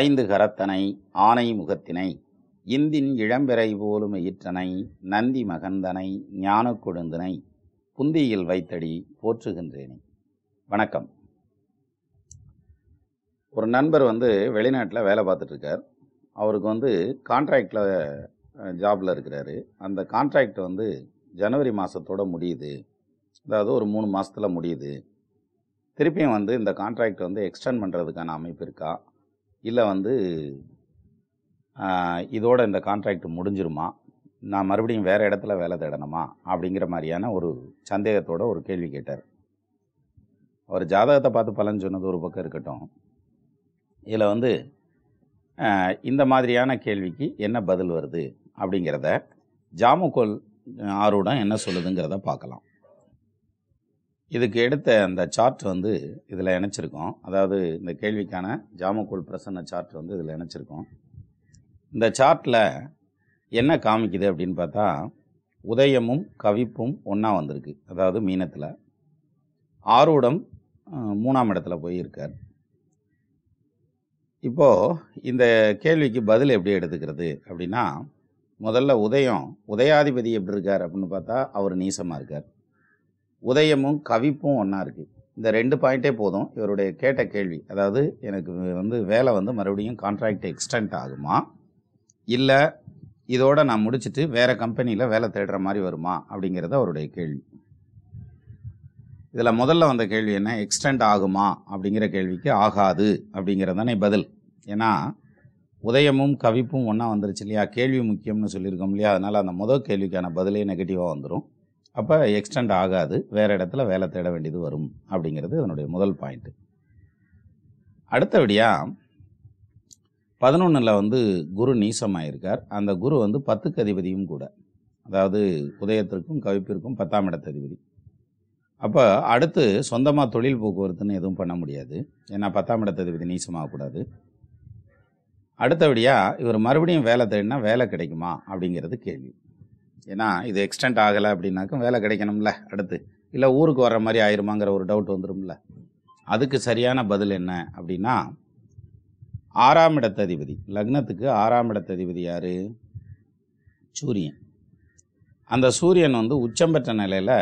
ஐந்து கரத்தனை ஆனை முகத்தினை இந்தின் இளம்பெறை போலும் ஈற்றனை நந்தி மகந்தனை ஞான கொழுந்தனை புந்தியில் வைத்தடி போற்றுகின்றேனே. வணக்கம். ஒரு நண்பர் வெளிநாட்டில் வேலை பார்த்துட்ருக்கார். அவருக்கு கான்ட்ராக்டில் ஜாபில் இருக்கிறாரு. அந்த கான்ட்ராக்ட் ஜனவரி மாதத்தோடு முடியுது. அதாவது ஒரு 3 மாதத்தில் முடியுது. திருப்பியும் இந்த கான்ட்ராக்ட் எக்ஸ்டெண்ட் பண்ணுறதுக்கான அமைப்பு இருக்கா, இல்லை இதோட இந்த கான்ட்ராக்ட் முடிஞ்சிருமா, நான் மறுபடியும் வேறு இடத்துல வேலை தேடணுமா அப்படிங்கிற மாதிரியான ஒரு சந்தேகத்தோட ஒரு கேள்வி கேட்டார். அவர் ஜாதகத்தை பார்த்து பலன் சொன்னது ஒரு பக்கம் இருக்கட்டும், இதில் இந்த மாதிரியான கேள்விக்கு என்ன பதில் வருது அப்படிங்கிறத ஜாமுக்கோல் ஆர்வம் என்ன சொல்லுதுங்கிறத பார்க்கலாம். இதுக்கு எடுத்த அந்த சார்ட் இதில் இணைச்சிருக்கோம். அதாவது இந்த கேள்விக்கான ஜாமுக்கோல் பிரசன்ன சார்ட் இதில் இணைச்சிருக்கோம். இந்த சார்ட்டில் என்ன காமிக்குது அப்படின்னு பார்த்தா, உதயமும் கவிப்பும் ஒன்றா வந்திருக்கு. அதாவது மீனத்தில் ஆரூடம் 3ஆம் இடத்துல போயிருக்கார். இப்போது இந்த கேள்விக்கு பதில் எப்படி எடுத்துக்கிறது அப்படின்னா, முதல்ல உதயம் உதயாதிபதி எப்படி இருக்கார் அப்படின்னு பார்த்தா அவர் நீசமாக இருக்கார். உதயமும் கவிப்பும் ஒன்றா இருக்குது. இந்த 2 பாயிண்ட்டே போதும் இவருடைய கேட்ட கேள்வி. அதாவது எனக்கு வேலை மறுபடியும் கான்ட்ராக்ட் எக்ஸ்டெண்ட் ஆகுமா, இல்லை இதோட நான் முடிச்சுட்டு வேறு கம்பெனியில் வேலை தேடுற மாதிரி வருமா அப்படிங்கிறது அவருடைய கேள்வி. இதில் முதல்ல வந்த கேள்வி என்ன, எக்ஸ்டெண்ட் ஆகுமா அப்படிங்கிற கேள்விக்கு ஆகாது அப்படிங்கிறது தானே பதில். ஏன்னா உதயமும் கவிப்பும் ஒன்றா வந்துருச்சு இல்லையா, கேள்வி முக்கியம்னு சொல்லியிருக்கோம் இல்லையா, அதனால் அந்த முதல் கேள்விக்கான பதிலே நெகட்டிவாக வந்துடும். அப்போ எக்ஸ்டெண்ட் ஆகாது, வேறு இடத்துல வேலை தேட வேண்டியது வரும் அப்படிங்கிறது அதனுடைய முதல் பாயிண்ட்டு. அடுத்தபடியாக 11ல் குரு நீசமாயிருக்கார். அந்த குரு 10க்கு அதிபதியும் கூட. அதாவது உதயத்திற்கும் கவிப்பிற்கும் 10ஆம் இடத்து அதிபதி. அப்போ அடுத்து சொந்தமாக தொழில் போக்குவரத்துன்னு எதுவும் பண்ண முடியாது, ஏன்னா 10ஆம் இடத்து அதிபதி நீசமாகக்கூடாது. அடுத்தபடியாக இவர் மறுபடியும் வேலை தேடினா வேலை கிடைக்குமா அப்படிங்கிறது கேள்வி. ஏன்னா இது எக்ஸ்டெண்ட் ஆகலை அப்படின்னாக்கும் வேலை கிடைக்கணும்ல, அடுத்து இல்லை ஊருக்கு வர்ற மாதிரி ஆயிருமாங்கிற ஒரு டவுட் வந்துடும்ல. அதுக்கு சரியான பதில் என்ன அப்படின்னா, 6ஆம் இடத்து அதிபதி லக்னத்துக்கு 6ஆம் இடத்து அதிபதி யார், சூரியன். அந்த சூரியன் உச்சம் பெற்ற நிலையில்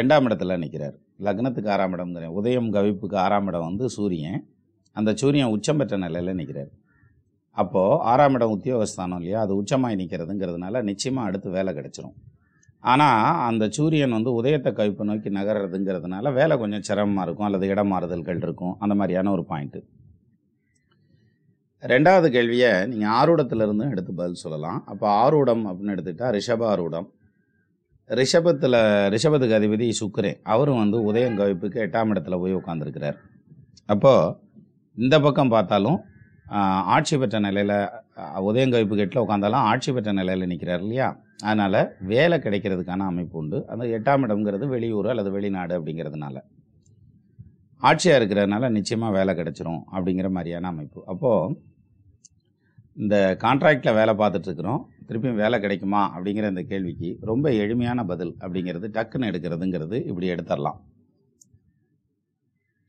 2ஆம் இடத்துல நிற்கிறார். லக்னத்துக்கு 6ஆம் இடம் தெரியும், உதயம் கவிப்புக்கு 6ஆம் இடம் சூரியன். அந்த சூரியன் உச்சம் பெற்ற நிலையில் நிற்கிறார். அப்போது 6ஆம் இடம் உத்தியோகஸ்தானம் இல்லையா, அது உச்சமாய் நிற்கிறதுங்கிறதுனால நிச்சயமாக அடுத்து வேலை கிடச்சிரும். ஆனால் அந்த சூரியன் உதயத்தை கவிப்பை நோக்கி நகர்றதுங்கிறதுனால வேலை கொஞ்சம் சிரமமாக இருக்கும், அல்லது இடம் மாறுதல்கள் இருக்கும், அந்த மாதிரியான ஒரு பாயிண்ட்டு. ரெண்டாவது கேள்வியை நீங்கள் ஆரூடத்திலிருந்து எடுத்து பதில் சொல்லலாம். அப்போ ஆரூடம் அப்படின்னு எடுத்துக்கிட்டால் ரிஷப ஆரூடம். ரிஷபத்துக்கு அதிபதி சுக்கிரன். அவரும் உதயம் கவிப்புக்கு 8ஆம் இடத்துல போய் உட்காந்துருக்கிறார். அப்போது இந்த பக்கம் பார்த்தாலும் ஆட்சி பெற்ற நிலையில் உதயம் கவிப்புக்கு 8ல உட்காந்தாலும் ஆட்சி பெற்ற நிலையில் நிற்கிறார் இல்லையா, அதனால் வேலை கிடைக்கிறதுக்கான அமைப்பு உண்டு. அந்த 8ஆம் இடம்ங்கிறது வெளியூர் அல்லது வெளிநாடு அப்படிங்கிறதுனால ஆட்சியாக இருக்கிறதுனால நிச்சயமாக வேலை கிடச்சிரும் அப்படிங்கிற மாதிரியான அமைப்பு. அப்போது இந்த கான்ட்ராக்டில் வேலை பார்த்துட்ருக்குறோம், திருப்பியும் வேலை கிடைக்குமா அப்படிங்கிற இந்த கேள்விக்கு ரொம்ப எளிமையான பதில் அப்படிங்கிறது டக்குன்னு எடுக்கிறதுங்கிறது இப்படி எடுத்துடலாம்.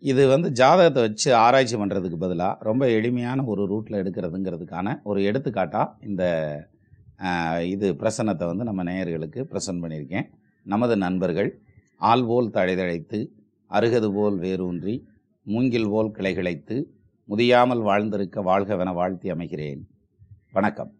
இது ஜாதகத்தை வச்சு ஆராய்ச்சி பண்ணுறதுக்கு பதிலாக ரொம்ப எளிமையான ஒரு ரூட்டில் எடுக்கிறதுங்கிறதுக்கான ஒரு எடுத்துக்காட்டாக இந்த இது பிரசன்னத்தை நம்ம நேயர்களுக்கு பிரசன்ட் பண்ணியிருக்கேன். நமது நண்பர்கள் ஆள்போல் தழைதழைத்து அருகது போல் வேரூன்றி மூங்கில் போல் கிளைகிளைத்து முதியாமல் வாழ்ந்திருக்க வாழ்கவென வாழ்த்தி அமைகிறேன். வணக்கம்.